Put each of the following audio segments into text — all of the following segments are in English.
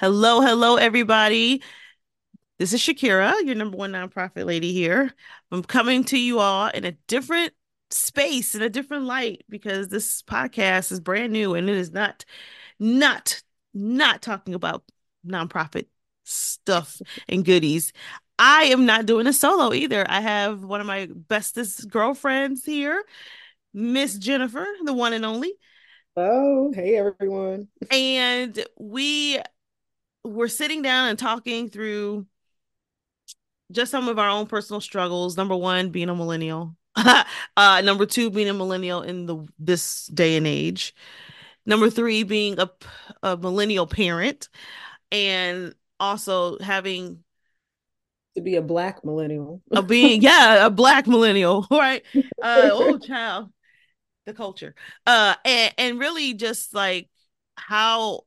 Hello, hello, everybody. This is Shakira, your number one nonprofit lady here. I'm coming to you all in a different space, in a different light, because this podcast is brand new and it is not talking about nonprofit stuff and goodies. I am not doing a solo either. I have one of my bestest girlfriends here, Miss Jennifer, the one and only. Oh, hey, everyone. And we're sitting down and talking through just some of our own personal struggles. Number one, being a millennial. Number two, being a millennial in this day and age. Number three, being a millennial parent, and also having to be a black millennial. A black millennial, right? Child, the culture, and really just like how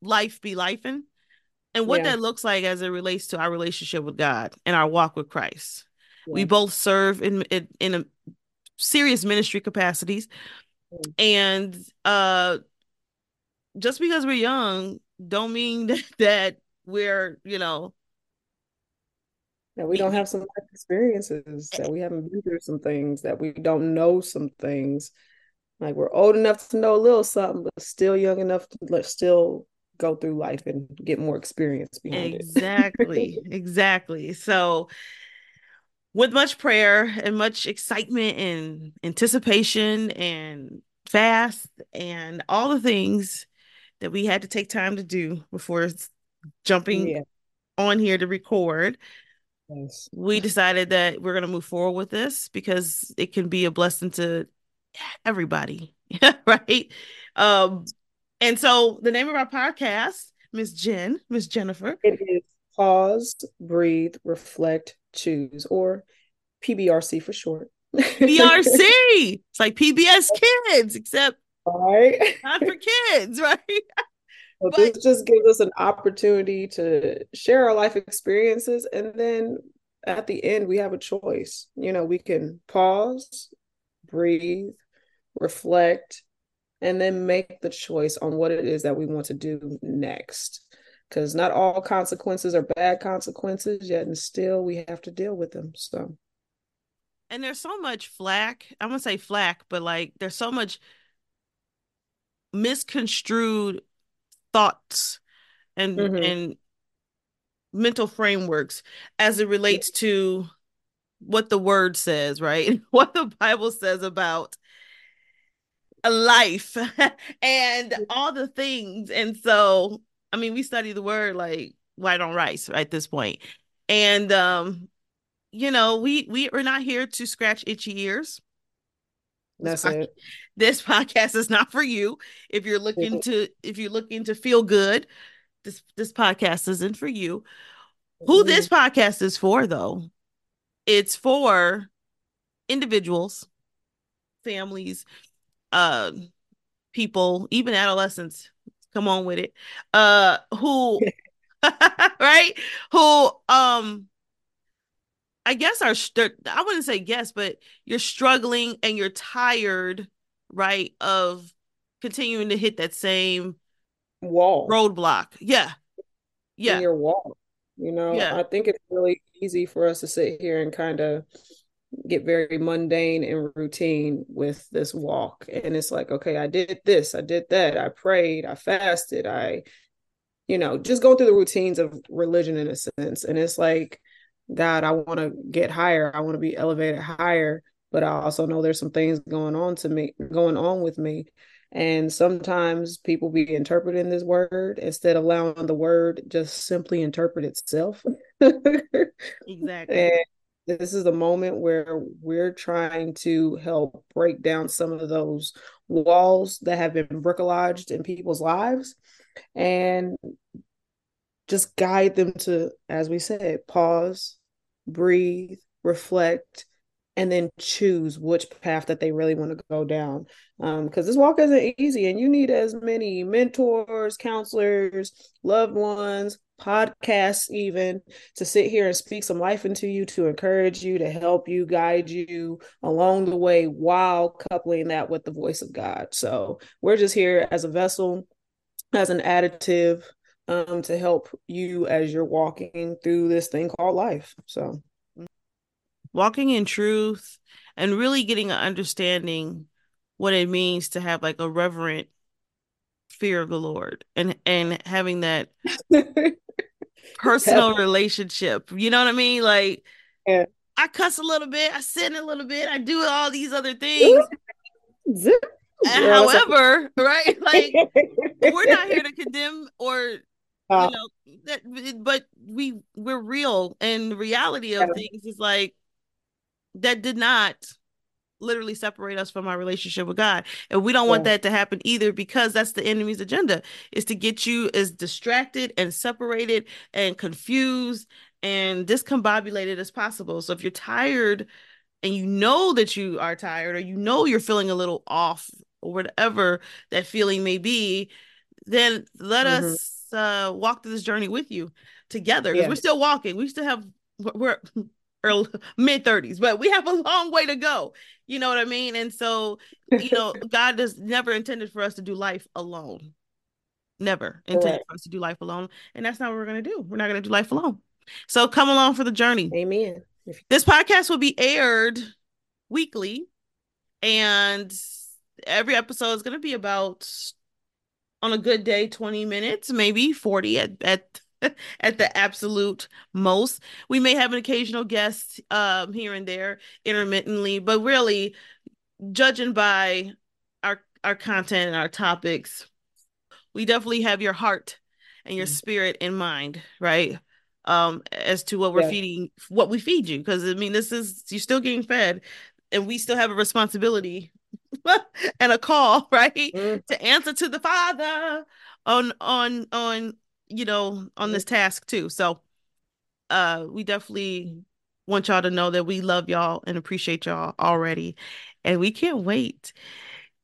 life be lifing, and what that looks like as it relates to our relationship with God and our walk with Christ. Yeah. We both serve in a serious ministry capacities, and just because we're young don't mean that we're, that we don't have some life experiences, that we haven't been through some things, that we don't know some things. Like, we're old enough to know a little something, but still young enough to still go through life and get more experience behind it. Exactly. So with much prayer and much excitement and anticipation and fast and all the things that we had to take time to do before jumping on here to record, we decided that we're going to move forward with this because it can be a blessing to everybody. Right. And so the name of our podcast, Miss Jennifer, it is Pause, Breathe, Reflect, Choose, or PBRC for short. PBRC. It's like PBS Kids, except not for kids, right? But this just gives us an opportunity to share our life experiences. And then at the end, we have a choice. We can pause, breathe, reflect, and then make the choice on what it is that we want to do next. Because not all consequences are bad consequences, yet and still we have to deal with them. So, and there's so much flack. I'm going to say flack, but like, there's so much misconstrued thoughts and mental frameworks as it relates to what the word says, right? What the Bible says about a life and all the things. And so, we study the word like white on rice at this point. And, we are not here to scratch itchy ears. That's it. This podcast is not for you. If you're looking to, feel good, this podcast isn't for you. Who this podcast is for, though, it's for individuals, families, people, even adolescents. Come on with it. Who, right? Who, I guess I wouldn't say guess, but you're struggling and you're tired, right, of continuing to hit that same wall, roadblock. Yeah. Your wall. I think it's really easy for us to sit here and kind of get very mundane and routine with this walk. And it's like, okay, I did this, I did that, I prayed, I fasted, I just go through the routines of religion in a sense. And it's like, God, I want to get higher. I want to be elevated higher, but I also know there's some things going on with me. And sometimes people be interpreting this word instead of allowing the word just simply interpret itself. Exactly. And this is the moment where we're trying to help break down some of those walls that have been bricolaged in people's lives, and just guide them to, as we said, pause, breathe, reflect, and then choose which path that they really want to go down. Because this walk isn't easy, and you need as many mentors, counselors, loved ones, podcasts even, to sit here and speak some life into you, to encourage you, to help you, guide you along the way, while coupling that with the voice of God. So we're just here as a vessel, as an additive, to help you as you're walking through this thing called life. So walking in truth and really getting an understanding what it means to have like a reverent fear of the Lord and having that personal relationship. You know what I mean? Like, yeah. I cuss a little bit, I sin a little bit, I do all these other things. However, right? Like, we're not here to condemn or, you know, that, but we're real, and the reality of things is like, that did not literally separate us from our relationship with God. And we don't want that to happen either, because that's the enemy's agenda, is to get you as distracted and separated and confused and discombobulated as possible. So if you're tired and you know that you are tired, or you know you're feeling a little off, or whatever that feeling may be, then let us walk through this journey with you together. Because we're still walking. We still have, we're early, mid-30s, but we have a long way to go. You know what I mean? And so, you know, God has never intended for us to do life alone. Never intended for us to do life alone. And that's not what we're going to do. We're not going to do life alone. So come along for the journey. Amen. This podcast will be aired weekly, and every episode is going to be about, on a good day, 20 minutes, maybe 40 at the absolute most. We may have an occasional guest here and there intermittently, but really, judging by our content and our topics, we definitely have your heart and your spirit in mind, right? As to what we're feeding, what we feed you. Because I mean, this is, you're still getting fed, and we still have a responsibility and a call, right? To answer to the Father on you know, on this task too. So we definitely want y'all to know that we love y'all and appreciate y'all already. And we can't wait.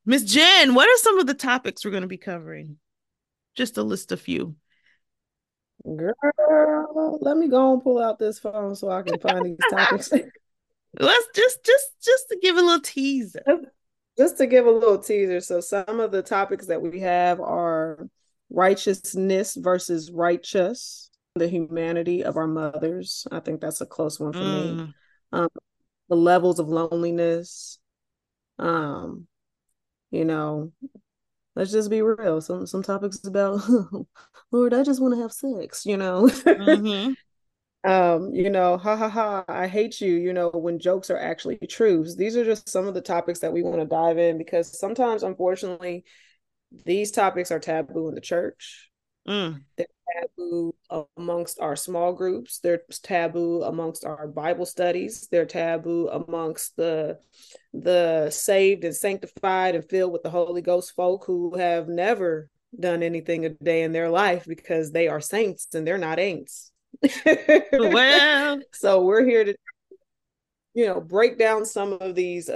Miss Jen, what are some of the topics we're going to be covering? Just to list a few. Girl, let me go and pull out this phone so I can find these topics. Let's just to give a little teaser. Just to give a little teaser. So some of the topics that we have are righteousness versus righteous, the humanity of our mothers. I think that's a close one for me. The levels of loneliness. You know, let's just be real. Some topics about, Lord, I just want to have sex, you know. You know, ha ha ha, I hate you, you know, when jokes are actually truths. These are just some of the topics that we want to dive in, because sometimes, unfortunately, these topics are taboo in the church. They're taboo amongst our small groups. They're taboo amongst our Bible studies. They're taboo amongst the saved and sanctified and filled with the Holy Ghost folk who have never done anything a day in their life, because they are saints and they're not ain'ts. Well, so we're here to, you know, break down some of these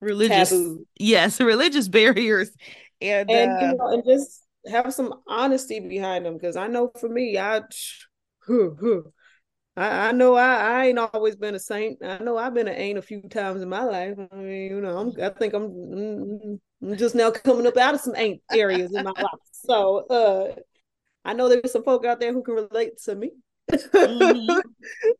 religious taboos. Yes, religious barriers, and you know, and just have some honesty behind them, because I know for me, I know I ain't always been a saint. I know I've been an ain't a few times in my life. I mean, you know, I think I'm just now coming up out of some ain't areas in my life. So I know there's some folk out there who can relate to me.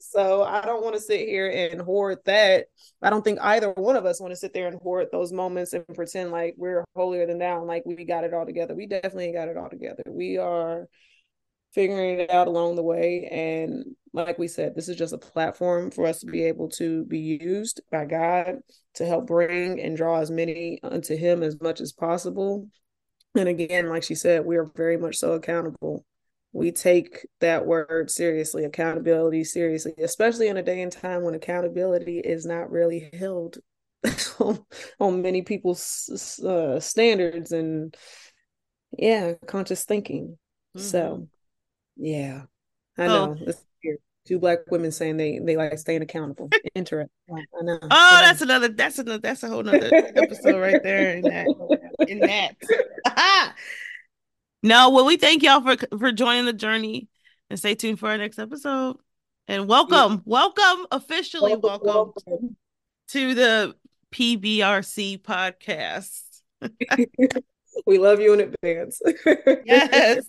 So I don't want to sit here and hoard that. I don't think either one of us want to sit there and hoard those moments and pretend like we're holier than thou, like we got it all together. We definitely ain't got it all together. We are figuring it out along the way. And like we said, this is just a platform for us to be able to be used by God to help bring and draw as many unto him as much as possible. And again, like she said, we are very much so accountable. We take that word seriously, accountability seriously, especially in a day and time when accountability is not really held on many people's standards and, conscious thinking. So, I know. It's weird. Two Black women saying they like staying accountable. Interesting. I know. Oh, that's a whole nother episode right there in that. No, well, we thank y'all for joining the journey, and stay tuned for our next episode. And welcome to the PBRC podcast. We love you in advance. Yes.